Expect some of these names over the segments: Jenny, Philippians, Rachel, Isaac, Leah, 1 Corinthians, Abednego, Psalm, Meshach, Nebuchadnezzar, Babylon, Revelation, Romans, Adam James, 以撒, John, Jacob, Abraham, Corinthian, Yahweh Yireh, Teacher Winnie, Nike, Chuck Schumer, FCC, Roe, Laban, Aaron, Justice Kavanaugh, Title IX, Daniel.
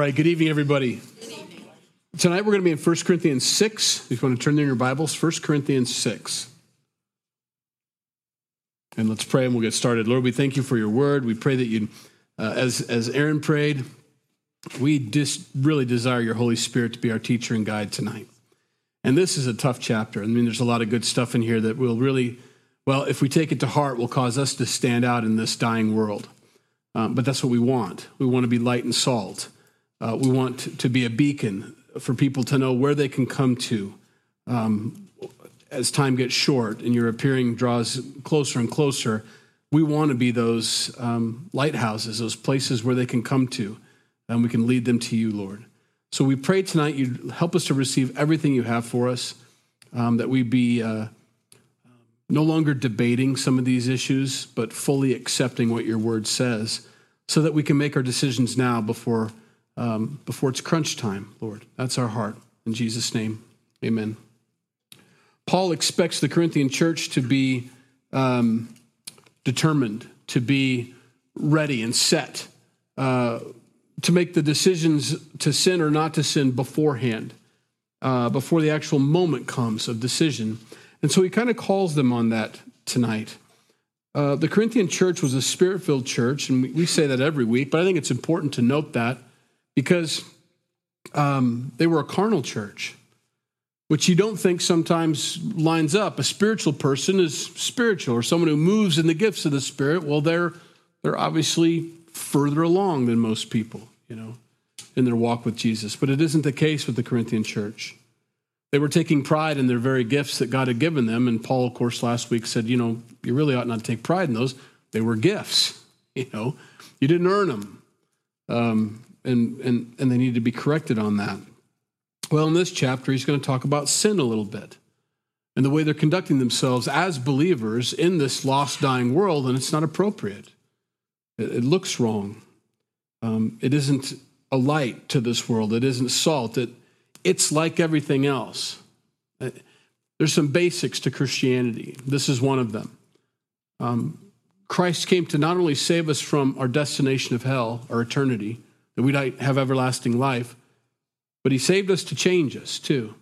right, good evening, everybody. Good evening. Tonight we're going to be in 1 Corinthians 6. If you want to turn in your Bibles, 1 Corinthians 6. And let's pray and we'll get started. Lord, we thank you for your word. We pray that you, as Aaron prayed, we really desire your Holy Spirit to be our teacher and guide tonight. And this is a tough chapter. I mean, there's a lot of good stuff in here that will really, well, if we take it to heart, will cause us to stand out in this dying world. But that's what we want. We want to be light and salt. We want to be a beacon for people to know where they can come to as time gets short and your appearing draws closer and closer. We want to be those lighthouses, those places where they can come to, and we can lead them to you, Lord. So we pray tonight you'd help us to receive everything you have for us, that we be no longer debating some of these issues, but fully accepting what your word says so that we can make our decisions now before it's crunch time, Lord. That's our heart. In Jesus' name, amen. Paul expects the Corinthian church to be determined, to be ready and set to make the decisions to sin or not to sin beforehand, before the actual moment comes of decision. And so he kind of calls them on that tonight. The Corinthian church was a spirit-filled church, and we say that every week, but I think it's important to note that because they were a carnal church, which you don't think sometimes lines up. A spiritual person is spiritual, or someone who moves in the gifts of the Spirit, well, they're obviously further along than most people, you know, in their walk with Jesus. But it isn't the case with the Corinthian church. They were taking pride in their very gifts that God had given them. And Paul, of course, last week said, you know, you really ought not to take pride in those. They were gifts, you know. You didn't earn them. And they need to be corrected on that. Well, in this chapter, he's going to talk about sin a little bit and the way they're conducting themselves as believers in this lost, dying world, and it's not appropriate. It looks wrong. It isn't a light to this world. It isn't salt. It's like everything else. There's some basics to Christianity. This is one of them. Christ came to not only save us from our destination of hell, our eternity, that we might have everlasting life, but he saved us to change us too,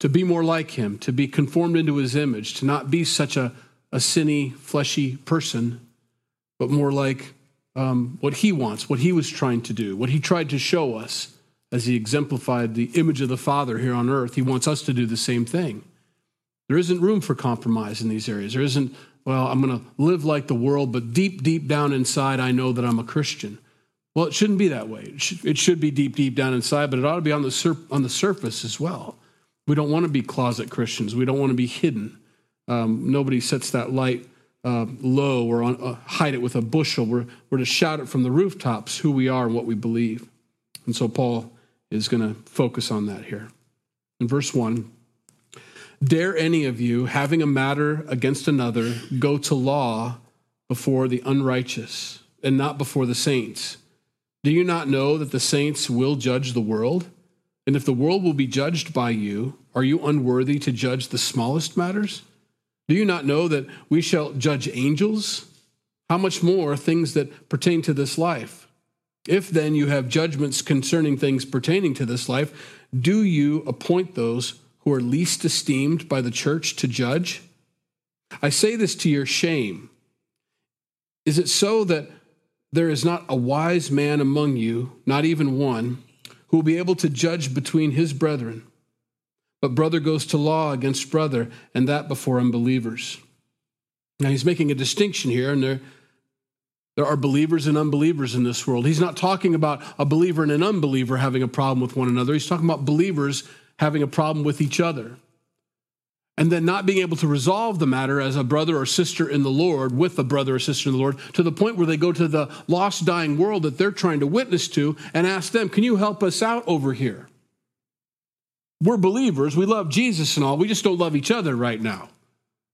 to be more like him, to be conformed into his image, to not be such a sinny, fleshy person, but more like what he wants, what he was trying to do, what he tried to show us. As he exemplified the image of the Father here on earth, he wants us to do the same thing. There isn't room for compromise in these areas. There isn't, well, I'm going to live like the world, but deep, deep down inside, I know that I'm a Christian. Well, it shouldn't be that way. It should be deep, deep down inside, but it ought to be on the surface as well. We don't want to be closet Christians. We don't want to be hidden. Nobody sets that light low or hide it with a bushel. We're to shout it from the rooftops who we are and what we believe. And so Paul is going to focus on that here. In verse 1, dare any of you, having a matter against another, go to law before the unrighteous and not before the saints? Do you not know that the saints will judge the world? And if the world will be judged by you, are you unworthy to judge the smallest matters? Do you not know that we shall judge angels? How much more things that pertain to this life? If then you have judgments concerning things pertaining to this life, do you appoint those who are least esteemed by the church to judge? I say this to your shame. Is it so that there is not a wise man among you, not even one, who will be able to judge between his brethren? But brother goes to law against brother, and that before unbelievers. Now he's making a distinction here, and there are believers and unbelievers in this world. He's not talking about a believer and an unbeliever having a problem with one another. He's talking about believers having a problem with each other and then not being able to resolve the matter as a brother or sister in the Lord with a brother or sister in the Lord to the point where they go to the lost, dying world that they're trying to witness to and ask them, can you help us out over here? We're believers. We love Jesus and all. We just don't love each other right now.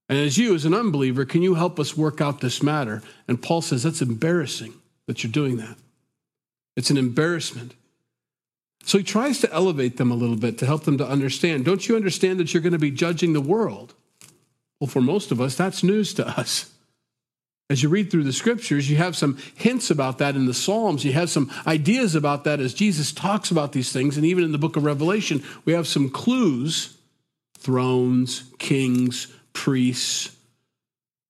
And as you, as an unbeliever, can you help us work out this matter? And Paul says, that's embarrassing that you're doing that. It's an embarrassment. So he tries to elevate them a little bit to help them to understand. Don't you understand that you're going to be judging the world? Well, for most of us, that's news to us. As you read through the scriptures, you have some hints about that in the Psalms. You have some ideas about that as Jesus talks about these things. And even in the book of Revelation, we have some clues: thrones, kings, priests.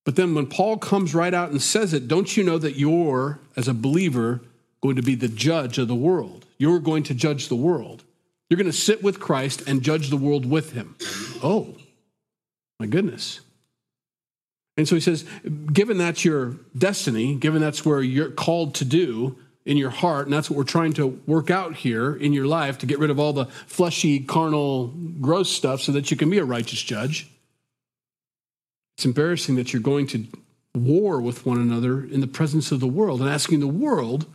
But then when Paul comes right out and says it, don't you know that you're, as a believer, going to be the judge of the world? You're going to judge the world. You're going to sit with Christ and judge the world with him. Oh, my goodness. And so he says, given that's your destiny, given that's where you're called to do in your heart, and that's what we're trying to work out here in your life, to get rid of all the fleshy, carnal, gross stuff so that you can be a righteous judge. It's embarrassing that you're going to war with one another in the presence of the world and asking the world,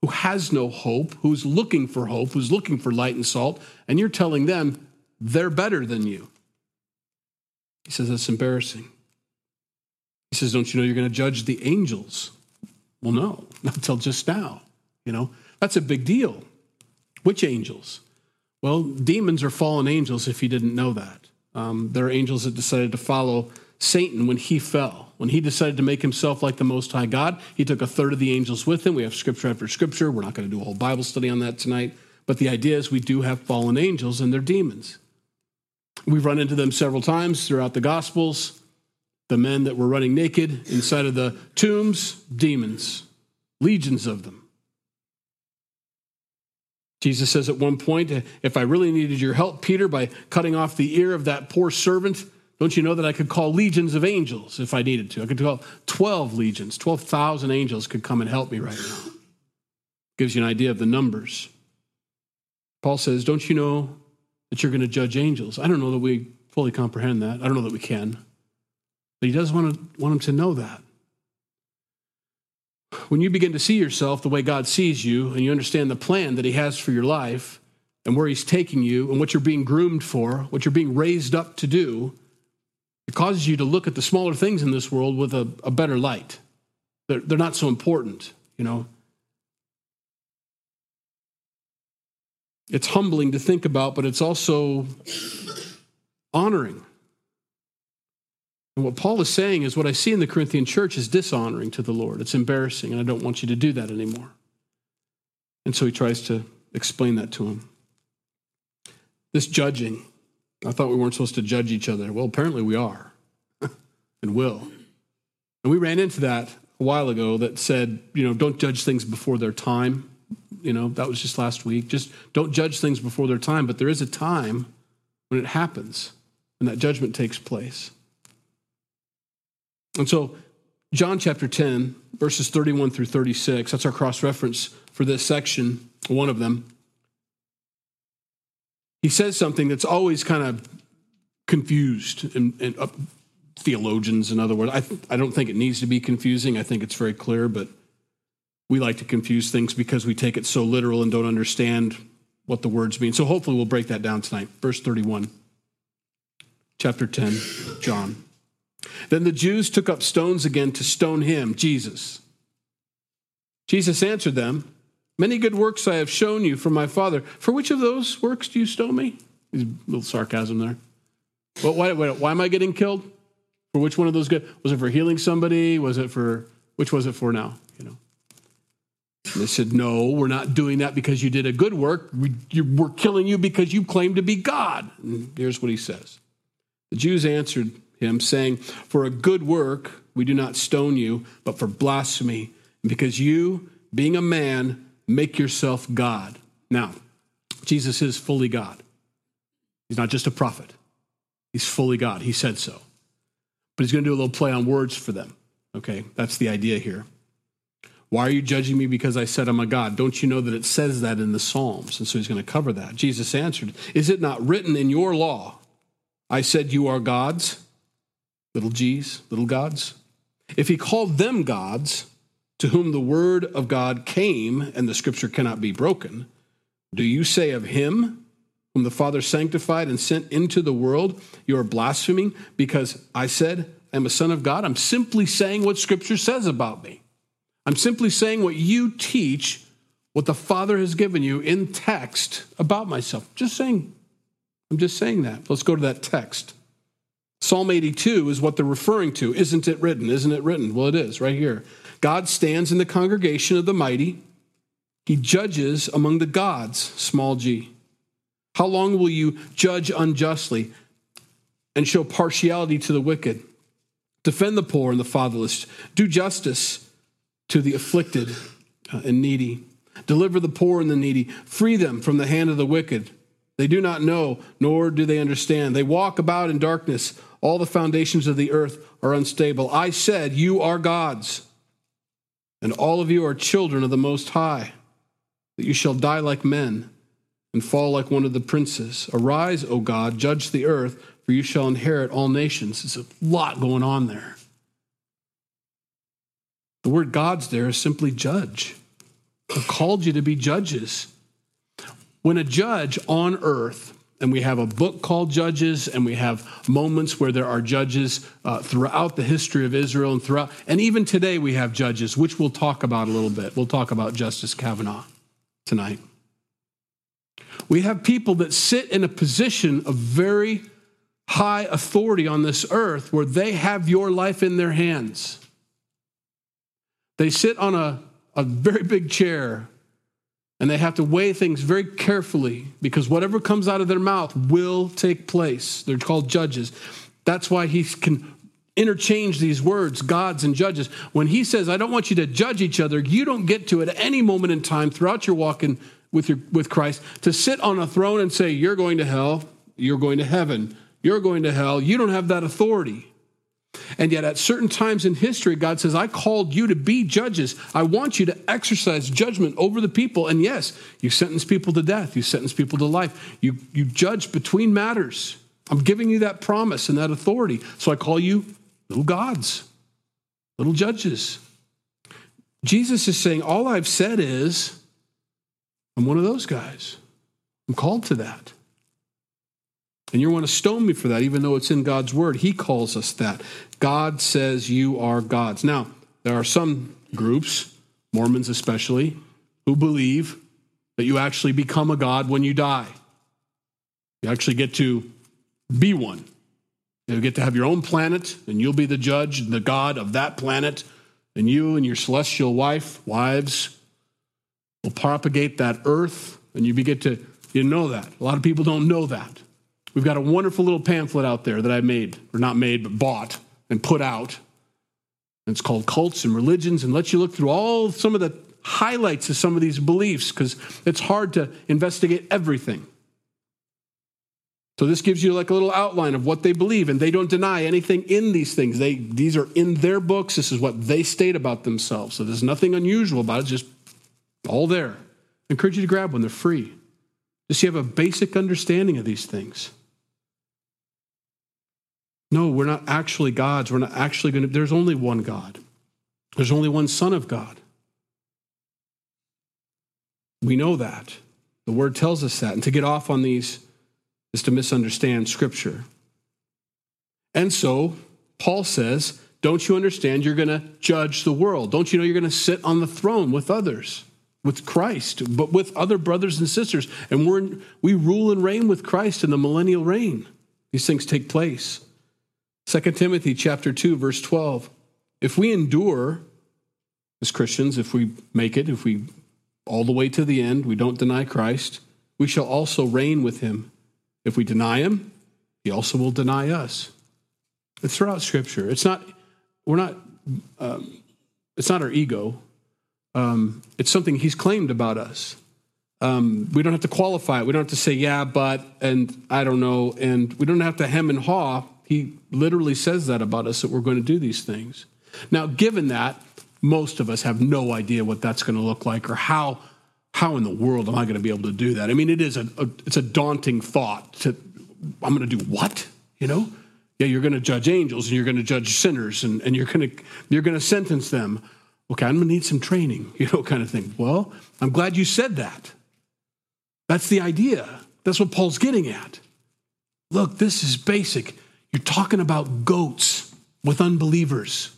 who has no hope, who's looking for hope, who's looking for light and salt, and you're telling them they're better than you. He says, that's embarrassing. He says, don't you know you're going to judge the angels? Well, no, not until just now. You know, that's a big deal. Which angels? Well, demons are fallen angels, if you didn't know that. They're angels that decided to follow Satan when he fell. When he decided to make himself like the Most High God, he took a third of the angels with him. We have scripture after scripture. We're not going to do a whole Bible study on that tonight. But the idea is we do have fallen angels, and they're demons. We've run into them several times throughout the Gospels. The men that were running naked inside of the tombs, demons, legions of them. Jesus says at one point, if I really needed your help, Peter, by cutting off the ear of that poor servant, don't you know that I could call legions of angels if I needed to? I could call 12 legions, 12,000 angels could come and help me right now. Gives you an idea of the numbers. Paul says, don't you know that you're going to judge angels? I don't know that we fully comprehend that. I don't know that we can. But he does want him to know that. When you begin to see yourself the way God sees you, and you understand the plan that he has for your life, and where he's taking you, and what you're being groomed for, what you're being raised up to do, it causes you to look at the smaller things in this world with a better light. They're not so important, you know. It's humbling to think about, but it's also honoring. And what Paul is saying is what I see in the Corinthian church is dishonoring to the Lord. It's embarrassing, and I don't want you to do that anymore. And so he tries to explain that to him. This judging. I thought we weren't supposed to judge each other. Well, apparently we are and will. And we ran into that a while ago that said, you know, don't judge things before their time. You know, that was just last week. Just don't judge things before their time. But there is a time when it happens and that judgment takes place. And so John chapter 10, verses 31 through 36, that's our cross-reference for this section, one of them. He says something that's always kind of confused, and theologians, in other words. I don't think it needs to be confusing. I think it's very clear, but we like to confuse things because we take it so literal and don't understand what the words mean. So hopefully we'll break that down tonight. Verse 31, chapter 10, John. Then the Jews took up stones again to stone him, Jesus. Jesus answered them, many good works I have shown you from my Father. For which of those works do you stone me? There's a little sarcasm there. But why am I getting killed? For which one of those good? Was it for healing somebody? Which was it for now? You know. And they said, no, we're not doing that because you did a good work. We're killing you because you claim to be God. And here's what he says. The Jews answered him, saying, for a good work we do not stone you, but for blasphemy, because you, being a man, make yourself God. Now, Jesus is fully God. He's not just a prophet. He's fully God. He said so. But he's going to do a little play on words for them. Okay, that's the idea here. Why are you judging me because I said I'm a God? Don't you know that it says that in the Psalms? And so he's going to cover that. Jesus answered, is it not written in your law, I said you are gods? Little g's, little gods. If he called them gods, to whom the word of God came, and the scripture cannot be broken, do you say of him, whom the Father sanctified and sent into the world, you are blaspheming because I said I am a son of God? I'm simply saying what scripture says about me. I'm simply saying what you teach, what the Father has given you in text about myself. I'm just saying that. Let's go to that text. Psalm 82 is what they're referring to. Isn't it written? Isn't it written? Well, it is right here. God stands in the congregation of the mighty. He judges among the gods, small g. How long will you judge unjustly and show partiality to the wicked? Defend the poor and the fatherless. Do justice to the afflicted and needy. Deliver the poor and the needy. Free them from the hand of the wicked. They do not know, nor do they understand. They walk about in darkness. All the foundations of the earth are unstable. I said, you are gods, and all of you are children of the Most High, that you shall die like men and fall like one of the princes. Arise, O God, judge the earth, for you shall inherit all nations. There's a lot going on there. The word gods there is simply judge. I've called you to be judges. When a judge on earth, and we have a book called Judges, and we have moments where there are judges throughout the history of Israel and throughout, and even today we have judges, which we'll talk about a little bit. We'll talk about Justice Kavanaugh tonight. We have people that sit in a position of very high authority on this earth where they have your life in their hands. They sit on a very big chair, and they have to weigh things very carefully because whatever comes out of their mouth will take place. They're called judges. That's why he can interchange these words, gods and judges. When he says, I don't want you to judge each other, you don't get to at any moment in time throughout your walk in with Christ to sit on a throne and say, you're going to hell, you're going to heaven, you're going to hell. You don't have that authority. And yet at certain times in history, God says, I called you to be judges. I want you to exercise judgment over the people. And yes, you sentence people to death. You sentence people to life. You judge between matters. I'm giving you that promise and that authority. So I call you little gods, little judges. Jesus is saying, all I've said is, I'm one of those guys. I'm called to that. And you want to stone me for that, even though it's in God's word. He calls us that. God says you are gods. Now, there are some groups, Mormons especially, who believe that you actually become a god when you die. You actually get to be one. You get to have your own planet, and you'll be the judge and the god of that planet, and you and your celestial wives, will propagate that earth, and you get to, you know that. A lot of people don't know that. We've got a wonderful little pamphlet out there that I made, or not made, but bought and put out. And it's called Cults and Religions, and lets you look through some of the highlights of some of these beliefs, because it's hard to investigate everything. So this gives you like a little outline of what they believe, and they don't deny anything in these things. These are in their books. This is what they state about themselves. So there's nothing unusual about it, just all there. I encourage you to grab one. They're free. Just so you have a basic understanding of these things. No, we're not actually gods. We're not actually going to. There's only one God. There's only one Son of God. We know that. The Word tells us that. And to get off on these is to misunderstand Scripture. And so, Paul says, don't you understand you're going to judge the world? Don't you know you're going to sit on the throne with others? With Christ, but with other brothers and sisters. And we rule and reign with Christ in the millennial reign. These things take place. 2 Timothy chapter 2, verse 12. If we endure as Christians, if we make it, if we all the way to the end, we don't deny Christ, we shall also reign with him. If we deny him, he also will deny us. It's throughout Scripture. It's not our ego. It's something he's claimed about us. We don't have to qualify it. We don't have to say, yeah, but, and I don't know. And we don't have to hem and haw. He literally says that about us, that we're going to do these things. Now, given that, most of us have no idea what that's going to look like or how in the world am I going to be able to do that? I mean, it is it's a daunting thought to, I'm going to do what, you know? Yeah, you're going to judge angels and you're going to judge sinners and you're going to sentence them. Okay, I'm going to need some training, you know, kind of thing. Well, I'm glad you said that. That's the idea. That's what Paul's getting at. Look, this is basic. You're talking about goats with unbelievers,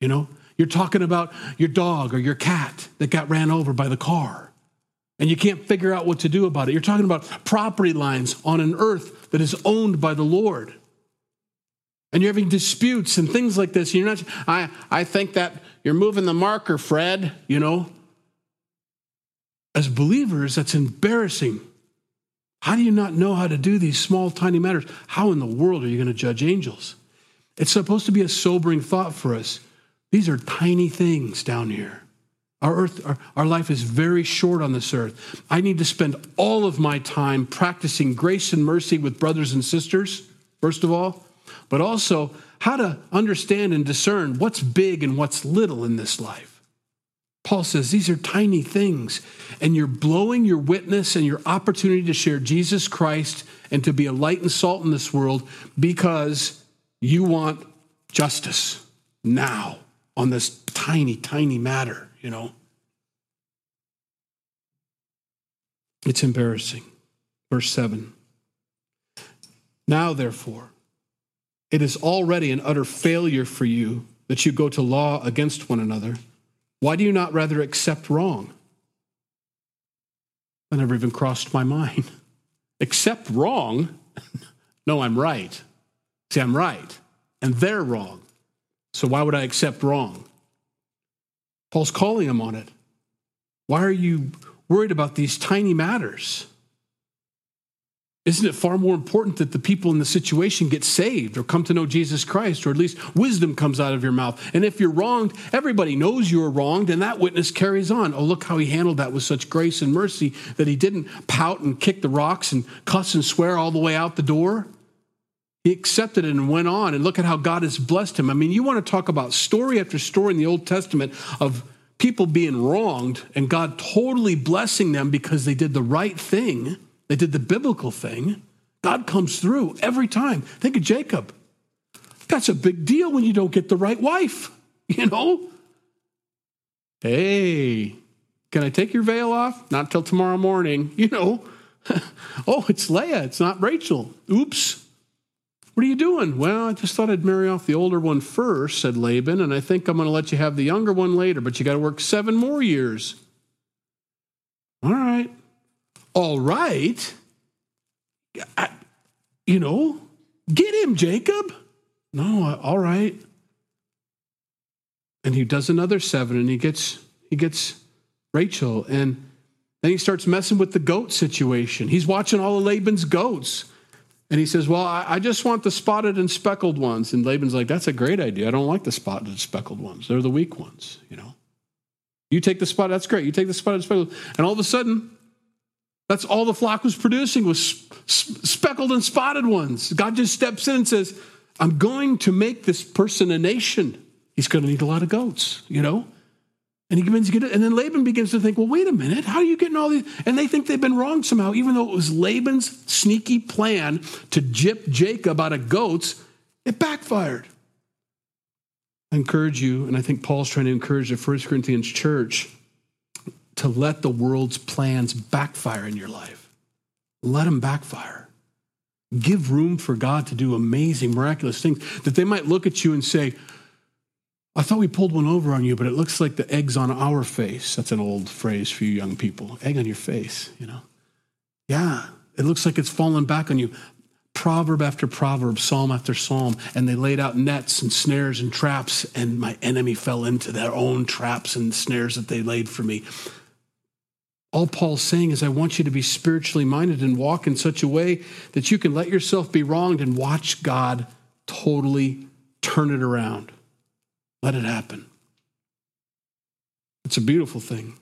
you know? You're talking about your dog or your cat that got ran over by the car, and you can't figure out what to do about it. You're talking about property lines on an earth that is owned by the Lord. and you're having disputes and things like this. You're not, I think that you're moving the marker, Fred, you know. As believers, that's embarrassing. How do you not know how to do these small, tiny matters? How in the world are you going to judge angels? It's supposed to be a sobering thought for us. These are tiny things down here. Our life is very short on this earth. I need to spend all of my time practicing grace and mercy with brothers and sisters, first of all, but also how to understand and discern what's big and what's little in this life. Paul says these are tiny things, and you're blowing your witness and your opportunity to share Jesus Christ and to be a light and salt in this world because you want justice now on this tiny, tiny matter. You know, it's embarrassing. Verse 7. Now, therefore, it is already an utter failure for you that you go to law against one another. Why do you not rather accept wrong? That never even crossed my mind. Accept wrong? No, I'm right. See, I'm right. And they're wrong. So why would I accept wrong? Paul's calling him on it. Why are you worried about these tiny matters? Isn't it far more important that the people in the situation get saved or come to know Jesus Christ, or at least wisdom comes out of your mouth? And if you're wronged, everybody knows you're wronged, and that witness carries on. Oh, look how he handled that with such grace and mercy that he didn't pout and kick the rocks and cuss and swear all the way out the door. He accepted it and went on, and look at how God has blessed him. I mean, you want to talk about story after story in the Old Testament of people being wronged and God totally blessing them because they did the right thing. They did the biblical thing. God comes through every time. Think of Jacob. That's a big deal when you don't get the right wife, you know? Hey, can I take your veil off? Not till tomorrow morning, you know? Oh, it's Leah. It's not Rachel. Oops. What are you doing? Well, I just thought I'd marry off the older one first, said Laban, and I think I'm going to let you have the younger one later, but you got to work 7 more years. All right. All right. Get him, Jacob. No, all right. And he does another 7, and he gets Rachel, and then he starts messing with the goat situation. He's watching all of Laban's goats. And he says, well, I just want the spotted and speckled ones. And Laban's like, that's a great idea. I don't like the spotted and speckled ones. They're the weak ones, you know. You take the spotted, that's great. You take the spotted and speckled. And all of a sudden, that's all the flock was producing was speckled and spotted ones. God just steps in and says, I'm going to make this person a nation. He's going to need a lot of goats, you know. And he begins to get it. And then Laban begins to think, well, wait a minute, how are you getting all these? And they think they've been wronged somehow, even though it was Laban's sneaky plan to gyp Jacob out of goats. It backfired. I encourage you, and I think Paul's trying to encourage the 1 Corinthians church to let the world's plans backfire in your life. Let them backfire. Give room for God to do amazing, miraculous things that they might look at you and say, I thought we pulled one over on you, but it looks like the egg's on our face. That's an old phrase for you young people. Egg on your face, you know. Yeah, it looks like it's fallen back on you. Proverb after proverb, psalm after psalm, and they laid out nets and snares and traps, and my enemy fell into their own traps and snares that they laid for me. All Paul's saying is I want you to be spiritually minded and walk in such a way that you can let yourself be wronged and watch God totally turn it around. Let it happen. It's a beautiful thing.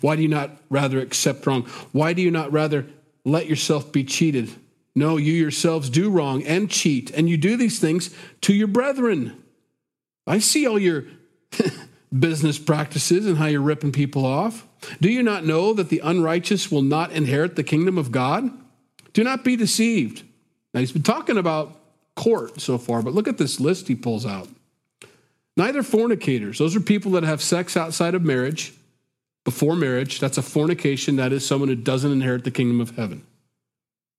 Why do you not rather accept wrong? Why do you not rather let yourself be cheated? No, you yourselves do wrong and cheat, and you do these things to your brethren. I see all your business practices and how you're ripping people off. Do you not know that the unrighteous will not inherit the kingdom of God? Do not be deceived. Now, he's been talking about court so far, but look at this list he pulls out. Neither fornicators. Those are people that have sex outside of marriage, before marriage. That's a fornication. That is someone who doesn't inherit the kingdom of heaven.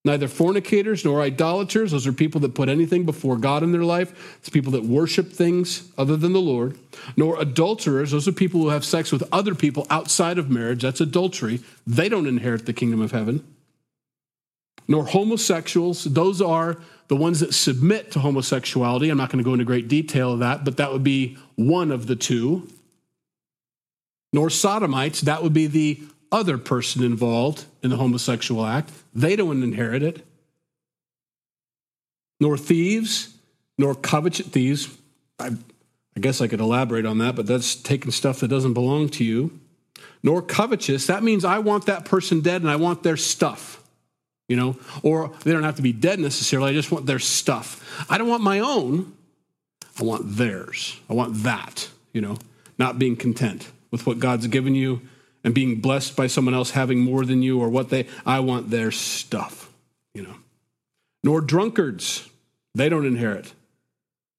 Neither fornicators nor idolaters. Those are people that put anything before God in their life. It's people that worship things other than the Lord. Nor adulterers. Those are people who have sex with other people outside of marriage. That's adultery. They don't inherit the kingdom of heaven. Nor homosexuals. Those are the ones that submit to homosexuality. I'm not going to go into great detail of that, but that would be one of the two. Nor sodomites, that would be the other person involved in the homosexual act. They don't inherit it. Nor thieves, nor covetous thieves. I guess I could elaborate on that, but that's taking stuff that doesn't belong to you. Nor covetous, that means I want that person dead and I want their stuff. You know, or they don't have to be dead necessarily. I just want their stuff. I don't want my own. I want theirs. I want that, you know, not being content with what God's given you and being blessed by someone else having more than you or what they, I want their stuff, you know. Nor drunkards. They don't inherit.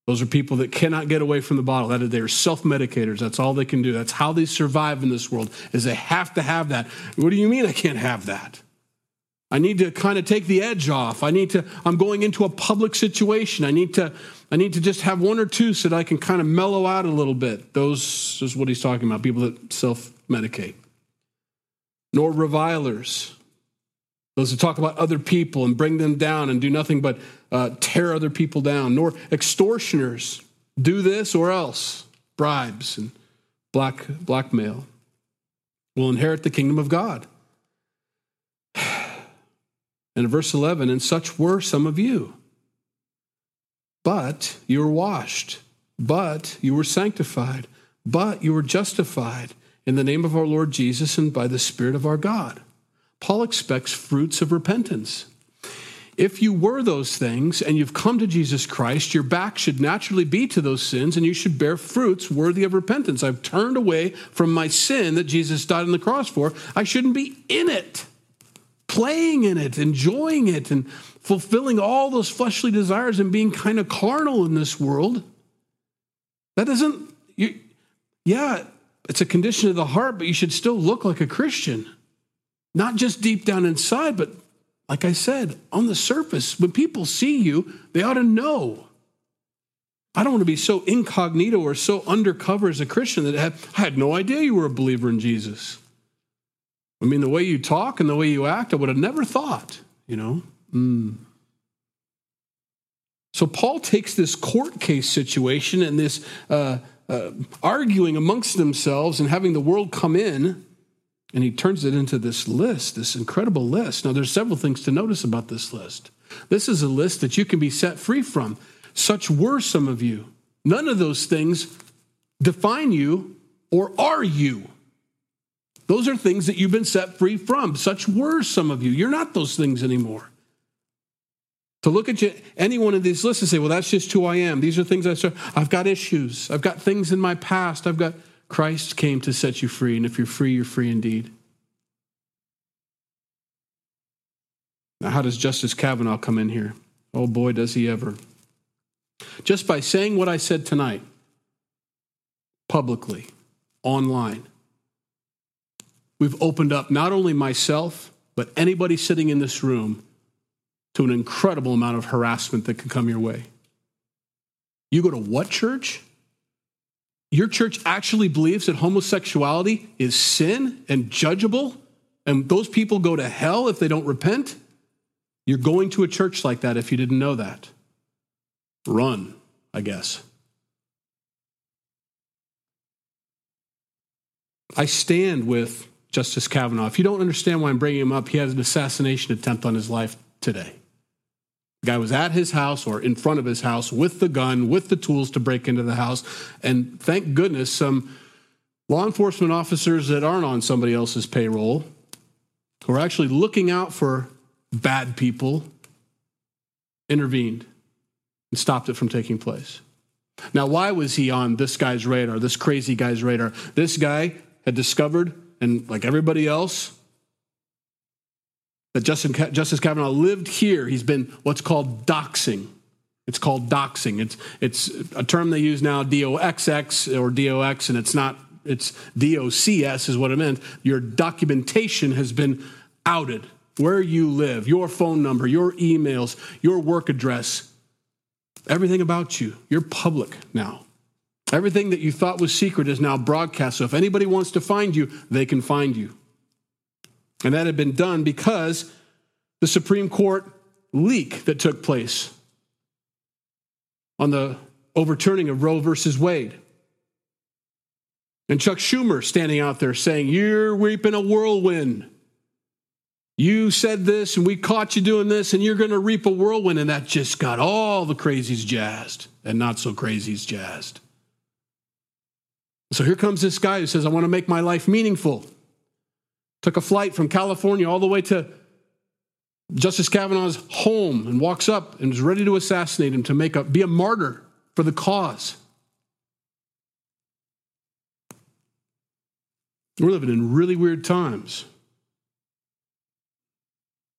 Those are people that cannot get away from the bottle. That is, they are self-medicators. That's all they can do. That's how they survive in this world, is they have to have that. What do you mean I can't have that? I need to kind of take the edge off. I'm going into a public situation. I need to just have one or two so that I can kind of mellow out a little bit. Those is what he's talking about, people that self-medicate. Nor revilers. Those who talk about other people and bring them down and do nothing but tear other people down. Nor extortioners. Do this or else. Bribes and blackmail will inherit the kingdom of God. And in verse 11, and such were some of you, but you were washed, but you were sanctified, but you were justified in the name of our Lord Jesus and by the Spirit of our God. Paul expects fruits of repentance. If you were those things and you've come to Jesus Christ, your back should naturally be to those sins and you should bear fruits worthy of repentance. I've turned away from my sin that Jesus died on the cross for. I shouldn't be in it, playing in it, enjoying it, and fulfilling all those fleshly desires and being kind of carnal in this world. That isn't, it's a condition of the heart, but you should still look like a Christian. Not just deep down inside, but like I said, on the surface. When people see you, they ought to know. I don't want to be so incognito or so undercover as a Christian that I had no idea you were a believer in Jesus. I mean, the way you talk and the way you act, I would have never thought, you know. So Paul takes this court case situation and this arguing amongst themselves and having the world come in, and he turns it into this list, this incredible list. Now, there's several things to notice about this list. This is a list that you can be set free from. Such were some of you. None of those things define you or are you. Those are things that you've been set free from. Such were some of you. You're not those things anymore. To look at you, any one of these lists and say, well, that's just who I am. These are things I've got issues. I've got things in my past. Christ came to set you free, and if you're free, you're free indeed. Now, how does Justice Kavanaugh come in here? Oh, boy, does he ever. Just by saying what I said tonight, publicly, online, we've opened up not only myself, but anybody sitting in this room to an incredible amount of harassment that could come your way. You go to what church? Your church actually believes that homosexuality is sin and judgeable, and those people go to hell if they don't repent? You're going to a church like that if you didn't know that. Run, I guess. I stand with Justice Kavanaugh. If you don't understand why I'm bringing him up, he has an assassination attempt on his life today. The guy was at his house or in front of his house with the gun, with the tools to break into the house. And thank goodness some law enforcement officers that aren't on somebody else's payroll, who are actually looking out for bad people, intervened and stopped it from taking place. Now, why was he on this guy's radar, this crazy guy's radar? This guy had discovered, and like everybody else, that Justice Kavanaugh lived here. He's been what's called doxing. It's called doxing. It's a term they use now, D-O-X-X or D-O-X, and it's D-O-C-S is what it meant. Your documentation has been outed. Where you live, your phone number, your emails, your work address, everything about you. You're public now. Everything that you thought was secret is now broadcast. So if anybody wants to find you, they can find you. And that had been done because the Supreme Court leak that took place on the overturning of Roe versus Wade. And Chuck Schumer standing out there saying, you're reaping a whirlwind. You said this and we caught you doing this and you're going to reap a whirlwind. And that just got all the crazies jazzed and not so crazies jazzed. So here comes this guy who says, I want to make my life meaningful. Took a flight from California all the way to Justice Kavanaugh's home and walks up and is ready to assassinate him to be a martyr for the cause. We're living in really weird times.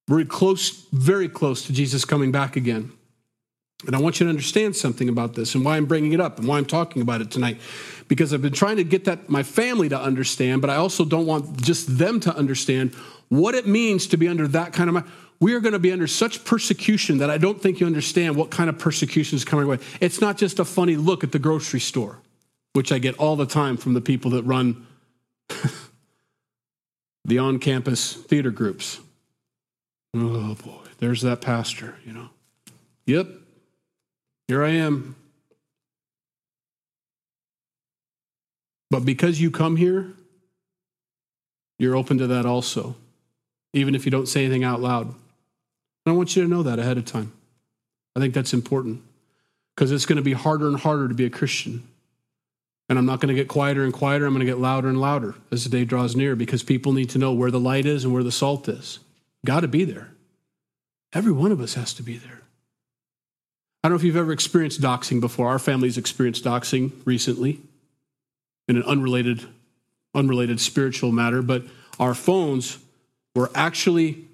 Very close to Jesus coming back again. And I want you to understand something about this and why I'm bringing it up and why I'm talking about it tonight. Because I've been trying to get my family to understand, but I also don't want just them to understand what it means to be under that kind of mind. We are going to be under such persecution that I don't think you understand what kind of persecution is coming away. It's not just a funny look at the grocery store, which I get all the time from the people that run the on-campus theater groups. Oh, boy, there's that pastor, you know. Yep, here I am. But because you come here, you're open to that also, even if you don't say anything out loud. And I want you to know that ahead of time. I think that's important because it's going to be harder and harder to be a Christian. And I'm not going to get quieter and quieter. I'm going to get louder and louder as the day draws near because people need to know where the light is and where the salt is. Got to be there. Every one of us has to be there. I don't know if you've ever experienced doxing before. Our family's experienced doxing recently in an unrelated spiritual matter, but our phones were actually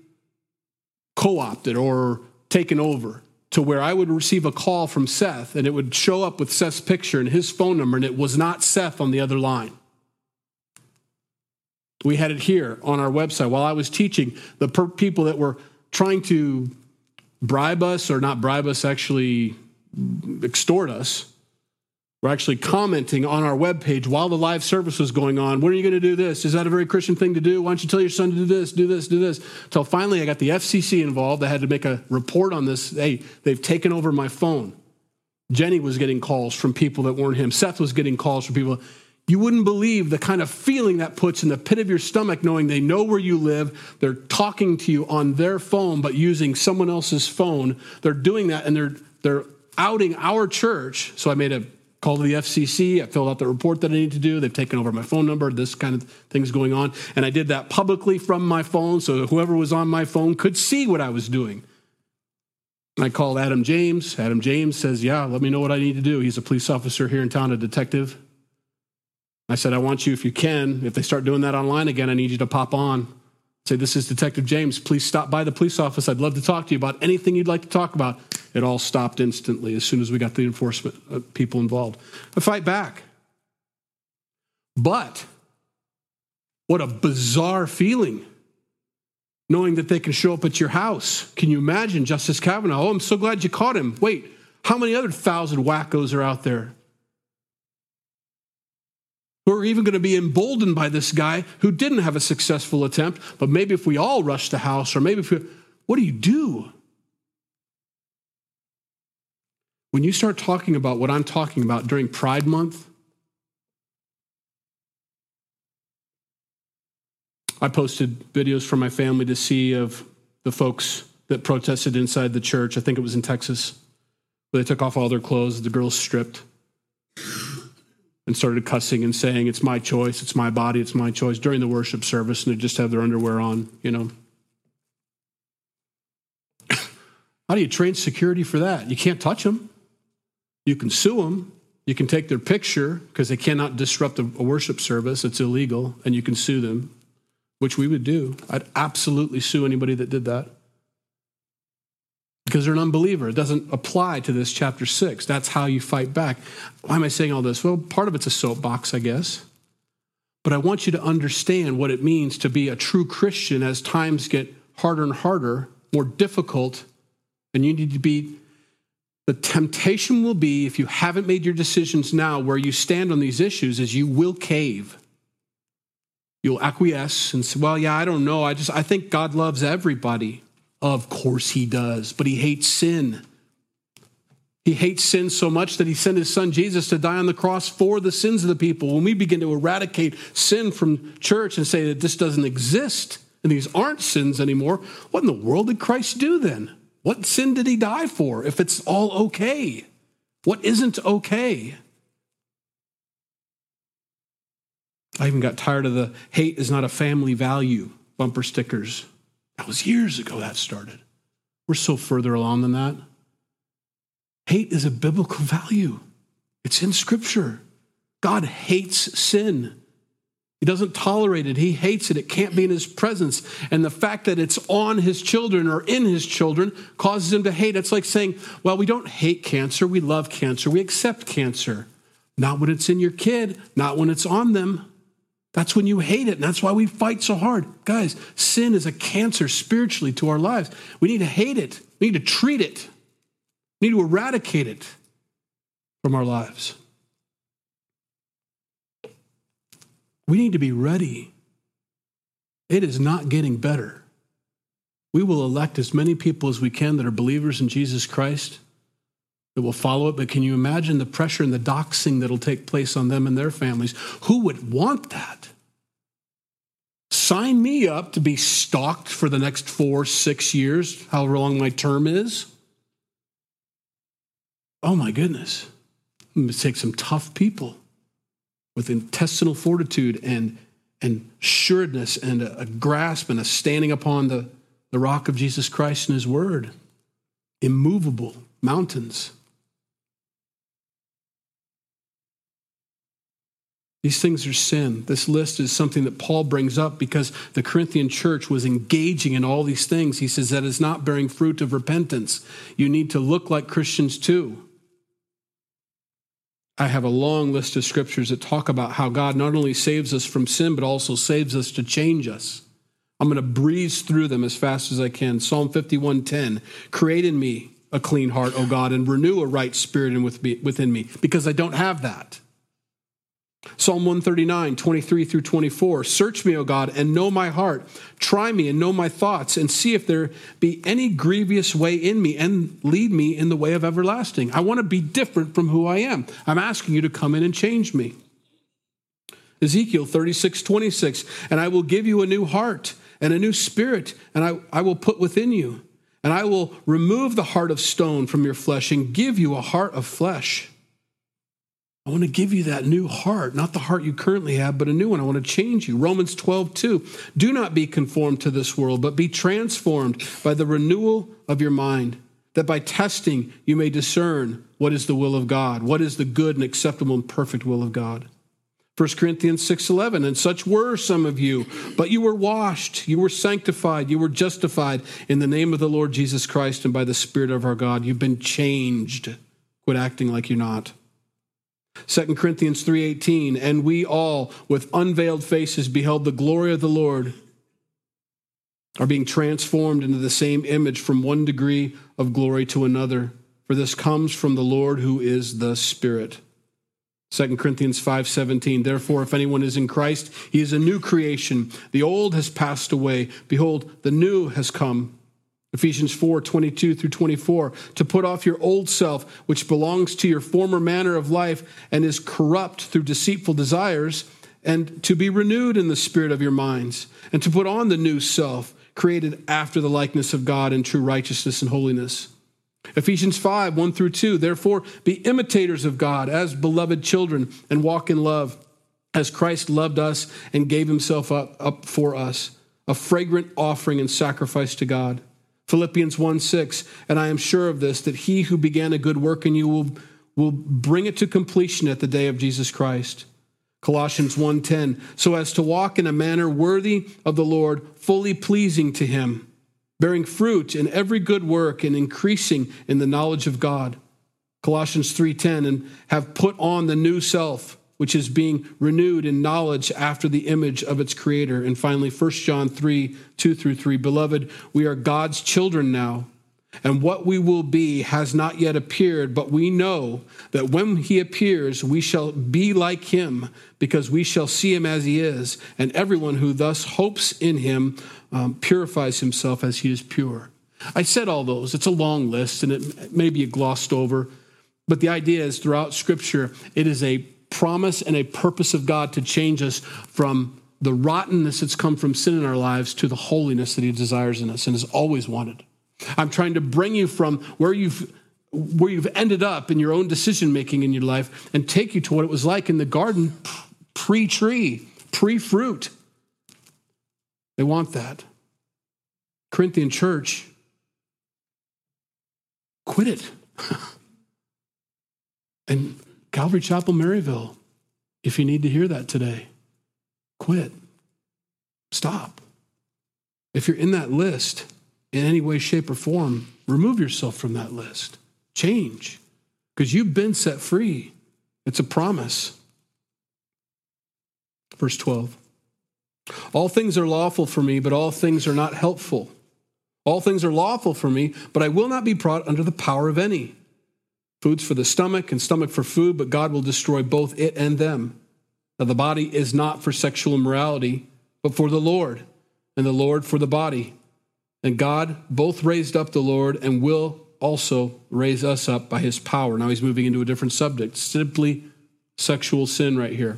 co-opted or taken over to where I would receive a call from Seth and it would show up with Seth's picture and his phone number, and it was not Seth on the other line. We had it here on our website. While I was teaching, the people that were trying to bribe us, or not bribe us, actually extort us, we're actually commenting on our webpage while the live service was going on. When are you going to do this? Is that a very Christian thing to do? Why don't you tell your son to do this, do this, do this? Till finally I got the FCC involved. I had to make a report on this. Hey, they've taken over my phone. Jenny was getting calls from people that weren't him. Seth was getting calls from people. You wouldn't believe the kind of feeling that puts in the pit of your stomach knowing they know where you live. They're talking to you on their phone but using someone else's phone. They're doing that, and they're outing our church. So I made a call to the FCC. I filled out the report that I need to do. They've taken over my phone number. This kind of thing's going on. And I did that publicly from my phone so whoever was on my phone could see what I was doing. And I called Adam James. Adam James says, yeah, let me know what I need to do. He's a police officer here in town, a detective. I said, I want you, if you can, if they start doing that online again, I need you to pop on. Say, this is Detective James. Please stop by the police office. I'd love to talk to you about anything you'd like to talk about. It all stopped instantly as soon as we got the enforcement people involved. I fight back. But what a bizarre feeling, knowing that they can show up at your house. Can you imagine Justice Kavanaugh? Oh, I'm so glad you caught him. Wait, how many other 1,000 wackos are out there who are even going to be emboldened by this guy who didn't have a successful attempt? But maybe if we all rush the house, or maybe if we, what do? When you start talking about what I'm talking about during Pride Month, I posted videos for my family to see of the folks that protested inside the church. I think it was in Texas, where they took off all their clothes, the girls stripped, and started cussing and saying, it's my choice, it's my body, it's my choice, during the worship service, and they just have their underwear on, you know. How do you train security for that? You can't touch them. You can sue them. You can take their picture because they cannot disrupt a worship service. It's illegal, and you can sue them, which we would do. I'd absolutely sue anybody that did that because they're an unbeliever. It doesn't apply to this chapter 6. That's how you fight back. Why am I saying all this? Well, part of it's a soapbox, I guess. But I want you to understand what it means to be a true Christian as times get harder and harder, more difficult, and you need to be, the temptation will be, if you haven't made your decisions now, where you stand on these issues is you will cave. You'll acquiesce and say, well, yeah, I don't know. I think God loves everybody. Of course he does, but he hates sin. He hates sin so much that he sent his son Jesus to die on the cross for the sins of the people. When we begin to eradicate sin from church and say that this doesn't exist and these aren't sins anymore, what in the world did Christ do then? What sin did he die for if it's all okay? What isn't okay? I even got tired of the hate is not a family value bumper stickers. That was years ago that started. We're so further along than that. Hate is a biblical value. It's in Scripture. God hates sin. He doesn't tolerate it. He hates it. It can't be in his presence. And the fact that it's on his children or in his children causes him to hate. It's like saying, well, we don't hate cancer. We love cancer. We accept cancer. Not when it's in your kid. Not when it's on them. That's when you hate it, and that's why we fight so hard. Guys, sin is a cancer spiritually to our lives. We need to hate it. We need to treat it. We need to eradicate it from our lives. We need to be ready. It is not getting better. We will elect as many people as we can that are believers in Jesus Christ that will follow it, but can you imagine the pressure and the doxing that'll take place on them and their families? Who would want that? Sign me up to be stalked for the next 4, 6 years, however long my term is. Oh my goodness. I'm going to take some tough people with intestinal fortitude and assuredness and a grasp and a standing upon the rock of Jesus Christ and his word. Immovable mountains. These things are sin. This list is something that Paul brings up because the Corinthian church was engaging in all these things. He says that is not bearing fruit of repentance. You need to look like Christians too. I have a long list of scriptures that talk about how God not only saves us from sin, but also saves us to change us. I'm going to breeze through them as fast as I can. Psalm 51:10, create in me a clean heart, O God, and renew a right spirit within me, because I don't have that. Psalm 139:23-24, search me, O God, and know my heart. Try me and know my thoughts, and see if there be any grievous way in me, and lead me in the way of everlasting. I want to be different from who I am. I'm asking you to come in and change me. Ezekiel 36:26, and I will give you a new heart and a new spirit, and I will put within you. And I will remove the heart of stone from your flesh and give you a heart of flesh. I want to give you that new heart, not the heart you currently have, but a new one. I want to change you. Romans 12:2. Do not be conformed to this world, but be transformed by the renewal of your mind, that by testing you may discern what is the will of God, what is the good and acceptable and perfect will of God. 1 Corinthians 6:11, and such were some of you, but you were washed, you were sanctified, you were justified in the name of the Lord Jesus Christ and by the Spirit of our God. You've been changed. Quit acting like you're not. 2 Corinthians 3:18, and we all with unveiled faces beheld the glory of the Lord, are being transformed into the same image from one degree of glory to another. For this comes from the Lord who is the Spirit. 2 Corinthians 5:17, therefore, if anyone is in Christ, he is a new creation. The old has passed away. Behold, the new has come. Ephesians 4:22-24, to put off your old self, which belongs to your former manner of life and is corrupt through deceitful desires, and to be renewed in the spirit of your minds, and to put on the new self, created after the likeness of God in true righteousness and holiness. Ephesians 5:1-2, therefore be imitators of God as beloved children and walk in love as Christ loved us and gave himself up for us, a fragrant offering and sacrifice to God. Philippians 1:6, and I am sure of this, that he who began a good work in you will bring it to completion at the day of Jesus Christ. Colossians 1:10, so as to walk in a manner worthy of the Lord, fully pleasing to him, bearing fruit in every good work and increasing in the knowledge of God. Colossians 3:10, and have put on the new self, which is being renewed in knowledge after the image of its creator. And finally, 1 John 3:2-3, beloved, we are God's children now, and what we will be has not yet appeared, but we know that when he appears, we shall be like him, because we shall see him as he is, and everyone who thus hopes in him purifies himself as he is pure. I said all those. It's a long list, and it may be glossed over, But the idea is throughout Scripture, it is a promise and a purpose of God to change us from the rottenness that's come from sin in our lives to the holiness that he desires in us and has always wanted. I'm trying to bring you from where you've ended up in your own decision-making in your life and take you to what it was like in the garden pre-tree, pre-fruit. They want that. Corinthian church, quit it. And Calvary Chapel, Maryville, if you need to hear that today, quit. Stop. If you're in that list in any way, shape, or form, remove yourself from that list. Change, because you've been set free. It's a promise. Verse 12. All things are lawful for me, but all things are not helpful. All things are lawful for me, but I will not be brought under the power of any. Food's for the stomach and stomach for food, but God will destroy both it and them. Now the body is not for sexual immorality, but for the Lord, and the Lord for the body. And God both raised up the Lord and will also raise us up by his power. Now he's moving into a different subject, simply sexual sin right here.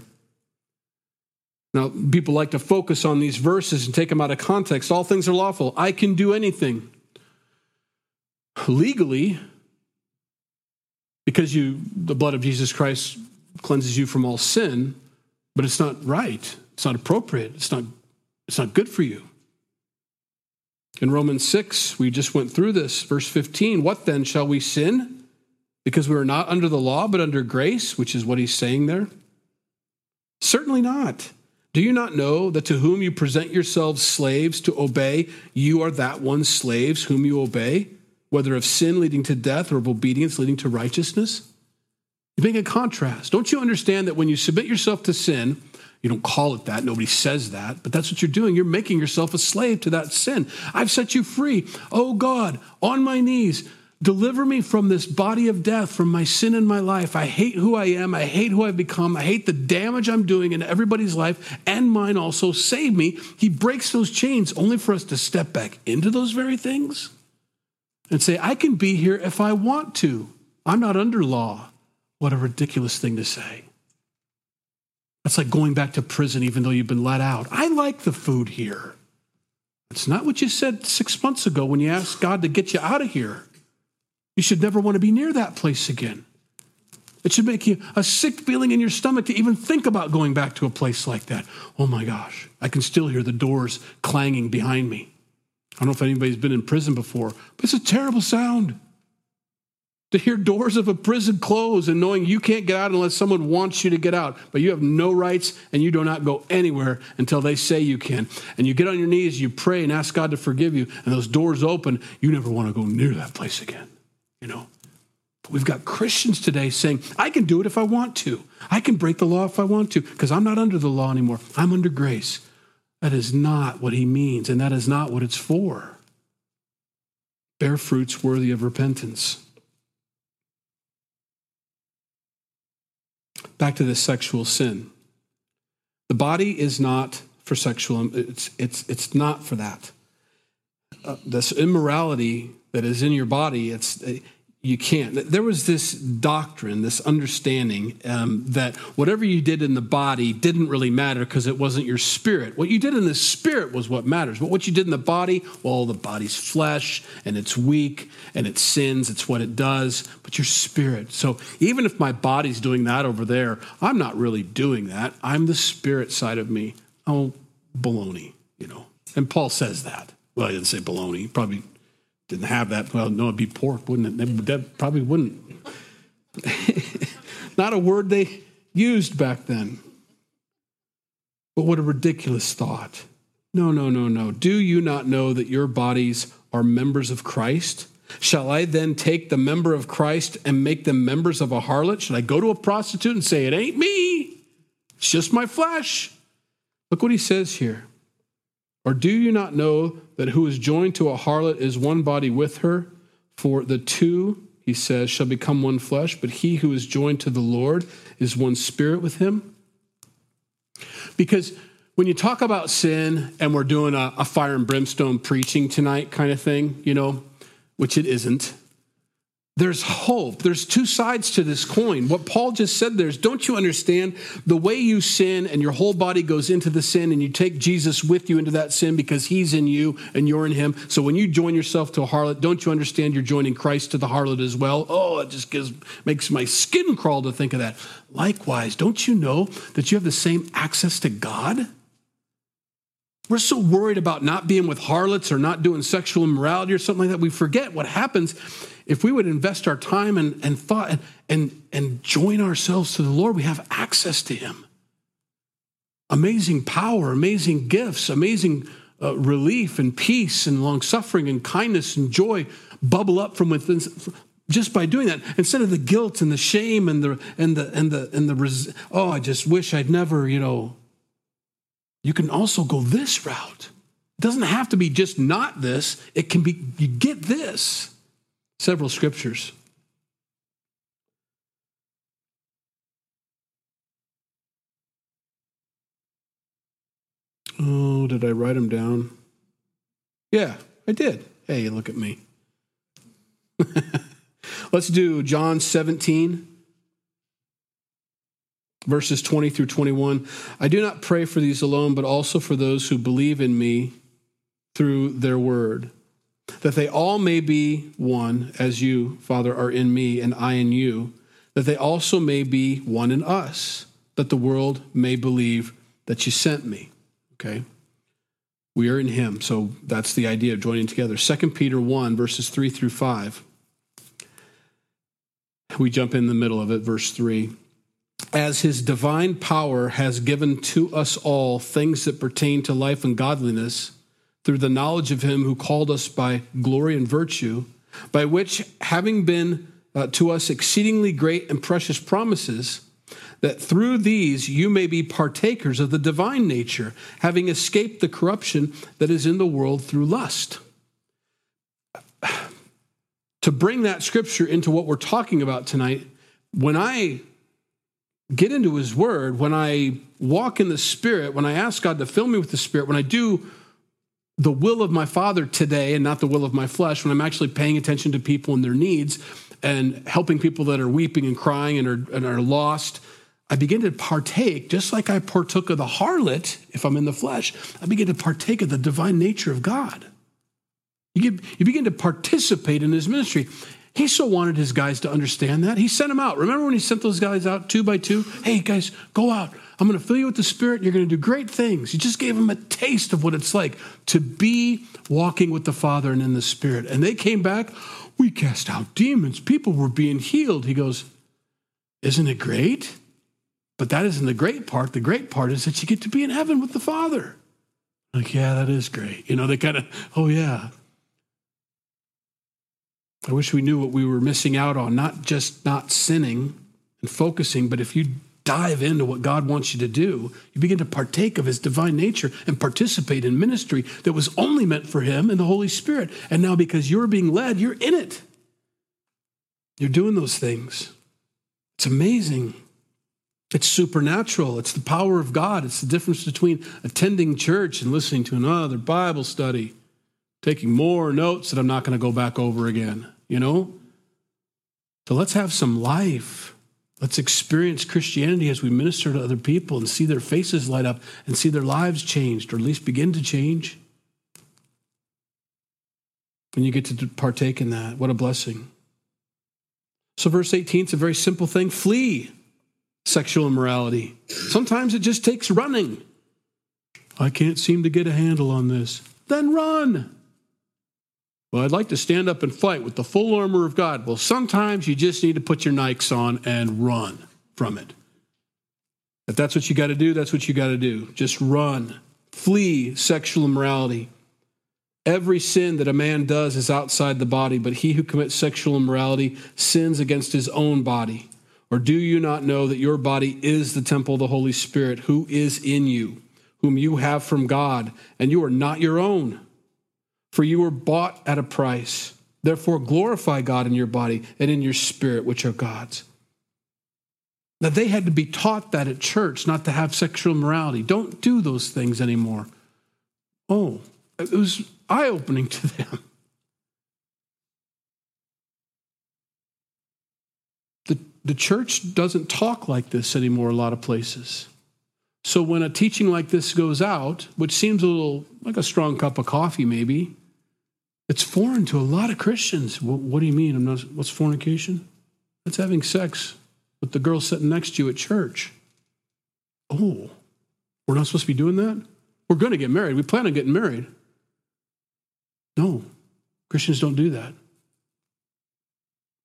Now, people like to focus on these verses and take them out of context. All things are lawful. I can do anything. Legally, because the blood of Jesus Christ cleanses you from all sin, but it's not right. It's not appropriate. It's not good for you. In Romans 6, we just went through this, verse 15. What then, shall we sin? Because we are not under the law, but under grace, which is what he's saying there. Certainly not. Do you not know that to whom you present yourselves slaves to obey, you are that one's slaves whom you obey, whether of sin leading to death or of obedience leading to righteousness? You make a contrast. Don't you understand that when you submit yourself to sin, you don't call it that, nobody says that, but that's what you're doing. You're making yourself a slave to that sin. I've set you free. Oh God, on my knees, deliver me from this body of death, from my sin in my life. I hate who I am. I hate who I've become. I hate the damage I'm doing in everybody's life and mine also. Save me. He breaks those chains only for us to step back into those very things and say, I can be here if I want to. I'm not under law. What a ridiculous thing to say. That's like going back to prison even though you've been let out. I like the food here. It's not what you said 6 months ago when you asked God to get you out of here. You should never want to be near that place again. It should make you a sick feeling in your stomach to even think about going back to a place like that. Oh my gosh, I can still hear the doors clanging behind me. I don't know if anybody's been in prison before, but it's a terrible sound. To hear doors of a prison close and knowing you can't get out unless someone wants you to get out, but you have no rights and you do not go anywhere until they say you can. And you get on your knees, you pray and ask God to forgive you, and those doors open. You never want to go near that place again. You know, but we've got Christians today saying, I can do it if I want to. I can break the law if I want to because I'm not under the law anymore. I'm under grace. That is not what he means, and that is not what it's for. Bear fruits worthy of repentance. Back to this sexual sin. The body is not for sexual, it's not for that. This immorality that is in your body, you can't. There was this doctrine, this understanding that whatever you did in the body didn't really matter because it wasn't your spirit. What you did in the spirit was what matters. But what you did in the body, well, the body's flesh and it's weak and it sins. It's what it does. But your spirit. So even if my body's doing that over there, I'm not really doing that. I'm the spirit side of me. Oh, baloney, you know. And Paul says that. Well, he didn't say baloney. Probably didn't have that. Well, no, it'd be pork, wouldn't it? That probably wouldn't. Not a word they used back then. But what a ridiculous thought. No. Do you not know that your bodies are members of Christ? Shall I then take the member of Christ and make them members of a harlot? Should I go to a prostitute and say, it ain't me. It's just my flesh. Look what he says here. Or do you not know that who is joined to a harlot is one body with her? For the two, he says, shall become one flesh, but he who is joined to the Lord is one spirit with him. Because when you talk about sin, and we're doing a fire and brimstone preaching tonight kind of thing, you know, which it isn't, There's hope. There's two sides to this coin. What Paul just said there is, don't you understand? The way you sin and your whole body goes into the sin, and you take Jesus with you into that sin because he's in you and you're in him. So when you join yourself to a harlot, don't you understand you're joining Christ to the harlot as well? Oh, it just makes my skin crawl to think of that. Likewise, don't you know that you have the same access to God? We're so worried about not being with harlots or not doing sexual immorality or something like that. We forget what happens if we would invest our time and thought and join ourselves to the Lord. We have access to him. Amazing power, amazing gifts, amazing relief and peace and long-suffering and kindness and joy bubble up from within just by doing that. Instead of the guilt and the shame and the oh, I just wish I'd never, You can also go this route. It doesn't have to be just not this. It can be, you get this. Several scriptures. Oh, did I write them down? Yeah, I did. Hey, look at me. Let's do John 17. Verses 20 through 21, I do not pray for these alone, but also for those who believe in me through their word, that they all may be one, as you, Father, are in me and I in you, that they also may be one in us, that the world may believe that you sent me. Okay? We are in him, so that's the idea of joining together. 2 Peter 1, verses 3 through 5. We jump in the middle of it, verse 3. As his divine power has given to us all things that pertain to life and godliness through the knowledge of him who called us by glory and virtue, by which having been to us exceedingly great and precious promises, that through these you may be partakers of the divine nature, having escaped the corruption that is in the world through lust. To bring that scripture into what we're talking about tonight, when I get into his word, when I walk in the Spirit, when I ask God to fill me with the Spirit, when I do the will of my Father today and not the will of my flesh, when I'm actually paying attention to people and their needs and helping people that are weeping and crying and are lost, I begin to partake, just like I partook of the harlot, if I'm in the flesh, I begin to partake of the divine nature of God. You begin to participate in his ministry. He so wanted his guys to understand that. He sent them out. Remember when he sent those guys out 2 by 2? Hey, guys, go out. I'm going to fill you with the Spirit. You're going to do great things. He just gave them a taste of what it's like to be walking with the Father and in the Spirit. And they came back. We cast out demons. People were being healed. He goes, isn't it great? But that isn't the great part. The great part is that you get to be in heaven with the Father. Like, yeah, that is great. They kind of, oh, yeah. I wish we knew what we were missing out on, not just not sinning and focusing, but if you dive into what God wants you to do, you begin to partake of his divine nature and participate in ministry that was only meant for him and the Holy Spirit. And now because you're being led, you're in it. You're doing those things. It's amazing. It's supernatural. It's the power of God. It's the difference between attending church and listening to another Bible study, taking more notes that I'm not going to go back over again, So let's have some life. Let's experience Christianity as we minister to other people and see their faces light up and see their lives changed, or at least begin to change. And you get to partake in that. What a blessing. So verse 18, it's a very simple thing. Flee sexual immorality. Sometimes it just takes running. I can't seem to get a handle on this. Then run. Well, I'd like to stand up and fight with the full armor of God. Well, sometimes you just need to put your Nikes on and run from it. If that's what you got to do, that's what you got to do. Just run. Flee sexual immorality. Every sin that a man does is outside the body, but he who commits sexual immorality sins against his own body. Or do you not know that your body is the temple of the Holy Spirit who is in you, whom you have from God, and you are not your own? For you were bought at a price. Therefore, glorify God in your body and in your spirit, which are God's. Now, they had to be taught that at church, not to have sexual immorality. Don't do those things anymore. Oh, it was eye-opening to them. The church doesn't talk like this anymore a lot of places. So when a teaching like this goes out, which seems a little like a strong cup of coffee maybe, it's foreign to a lot of Christians. What do you mean? What's fornication? That's having sex with the girl sitting next to you at church. Oh, we're not supposed to be doing that? We're going to get married. We plan on getting married. No, Christians don't do that.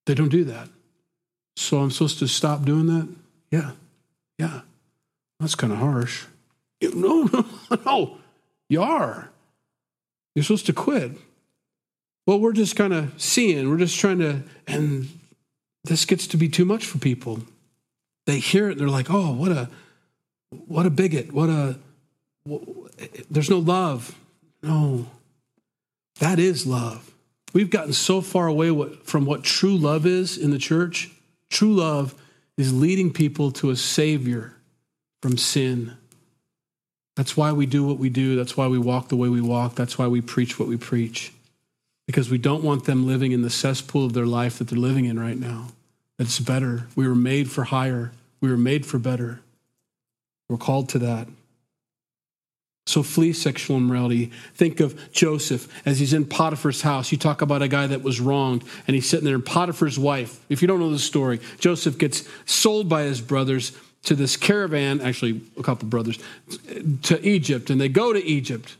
They don't do that. So I'm supposed to stop doing that? Yeah. That's kind of harsh. No. You are. You're supposed to quit. Well, we're just kind of seeing. We're just trying to, and this gets to be too much for people. They hear it and they're like, oh, what a bigot. There's no love. No. That is love. We've gotten so far away from what true love is in the church. True love is leading people to a Savior from sin. That's why we do what we do. That's why we walk the way we walk. That's why we preach what we preach. Because we don't want them living in the cesspool of their life that they're living in right now. That's better. We were made for higher. We were made for better. We're called to that. So flee sexual immorality. Think of Joseph as he's in Potiphar's house. You talk about a guy that was wronged, and he's sitting there, and Potiphar's wife, if you don't know the story, Joseph gets sold by his brothers to this caravan, actually a couple brothers, to Egypt, and they go to Egypt.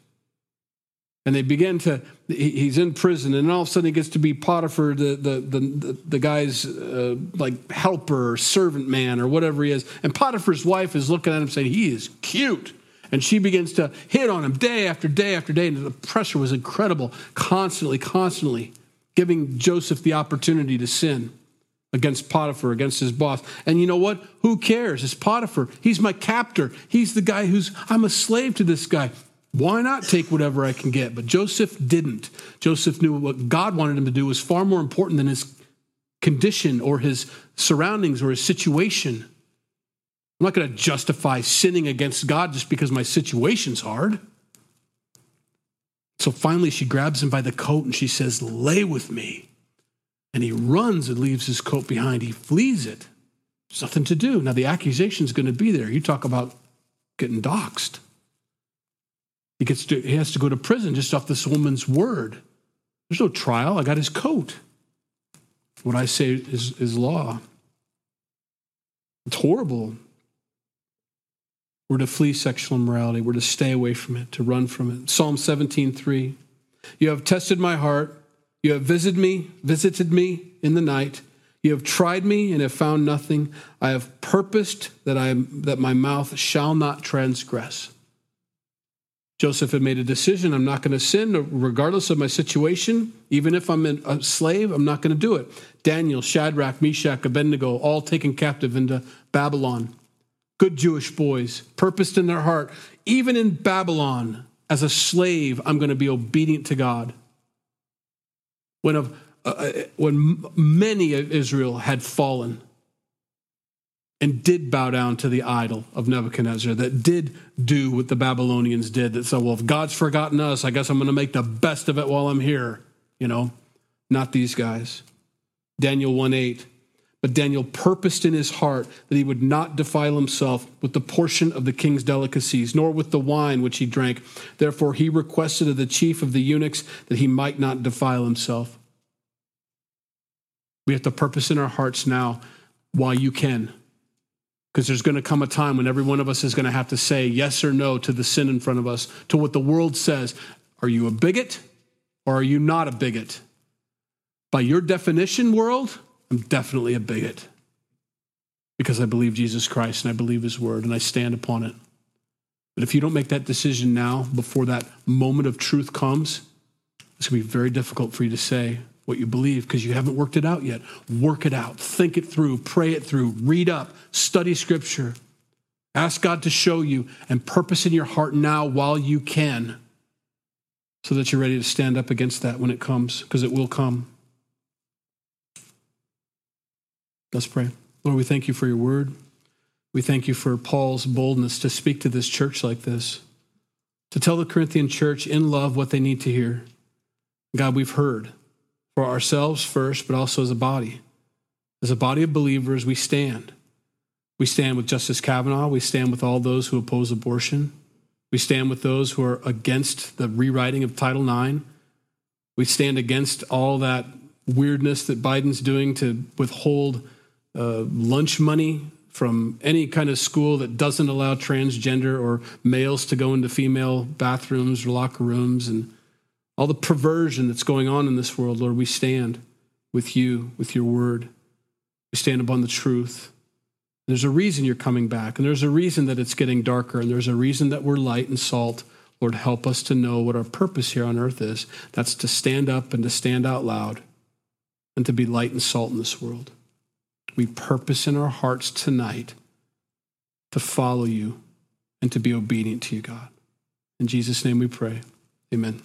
And they begin to, he's in prison, and all of a sudden he gets to be Potiphar, the guy's like helper or servant man or whatever he is. And Potiphar's wife is looking at him saying, he is cute. And she begins to hit on him day after day after day. And the pressure was incredible, constantly, giving Joseph the opportunity to sin against Potiphar, against his boss. And you know what? Who cares? It's Potiphar. He's my captor. He's the guy I'm a slave to this guy. Why not take whatever I can get? But Joseph didn't. Joseph knew what God wanted him to do was far more important than his condition or his surroundings or his situation. I'm not going to justify sinning against God just because my situation's hard. So finally she grabs him by the coat and she says, lay with me. And he runs and leaves his coat behind. He flees it. There's nothing to do. Now the accusation's going to be there. You talk about getting doxxed. He has to go to prison just off this woman's word. There's no trial. I got his coat. What I say is law. It's horrible. We're to flee sexual immorality. We're to stay away from it, to run from it. Psalm 17:3. You have tested my heart. You have visited me in the night. You have tried me and have found nothing. I have purposed that my mouth shall not transgress. Joseph had made a decision, I'm not going to sin regardless of my situation. Even if I'm a slave, I'm not going to do it. Daniel, Shadrach, Meshach, Abednego, all taken captive into Babylon. Good Jewish boys, purposed in their heart, even in Babylon, as a slave, I'm going to be obedient to God. When many of Israel had fallen and did bow down to the idol of Nebuchadnezzar, that did do what the Babylonians did, that said, well, if God's forgotten us, I guess I'm going to make the best of it while I'm here. Not these guys. Daniel 1:8. But Daniel purposed in his heart that he would not defile himself with the portion of the king's delicacies, nor with the wine which he drank. Therefore he requested of the chief of the eunuchs that he might not defile himself. We have to purpose in our hearts now while you can. Because there's going to come a time when every one of us is going to have to say yes or no to the sin in front of us, to what the world says. Are you a bigot or are you not a bigot? By your definition, world, I'm definitely a bigot because I believe Jesus Christ and I believe his word and I stand upon it. But if you don't make that decision now before that moment of truth comes, it's going to be very difficult for you to say what you believe because you haven't worked it out yet. Work it out. Think it through. Pray it through. Read up. Study Scripture. Ask God to show you and purpose in your heart now while you can so that you're ready to stand up against that when it comes, because it will come. Let's pray. Lord, we thank you for your word. We thank you for Paul's boldness to speak to this church like this, to tell the Corinthian church in love what they need to hear. God, we've heard for ourselves first, but also as a body. As a body of believers, we stand. We stand with Justice Kavanaugh. We stand with all those who oppose abortion. We stand with those who are against the rewriting of Title IX. We stand against all that weirdness that Biden's doing to withhold lunch money from any kind of school that doesn't allow transgender or males to go into female bathrooms or locker rooms, and all the perversion that's going on in this world. Lord, we stand with you, with your word. We stand upon the truth. There's a reason you're coming back, and there's a reason that it's getting darker, and there's a reason that we're light and salt. Lord, help us to know what our purpose here on earth is. That's to stand up and to stand out loud and to be light and salt in this world. We purpose in our hearts tonight to follow you and to be obedient to you, God. In Jesus' name we pray. Amen.